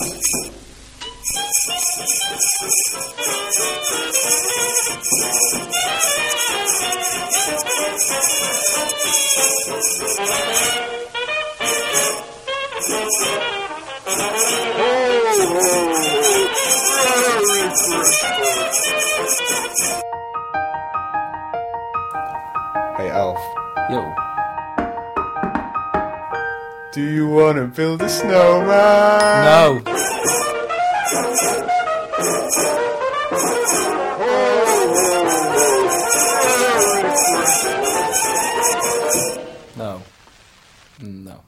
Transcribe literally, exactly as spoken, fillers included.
Hey, Alf. Yo. Do you wanna build a snowman? No. No. No.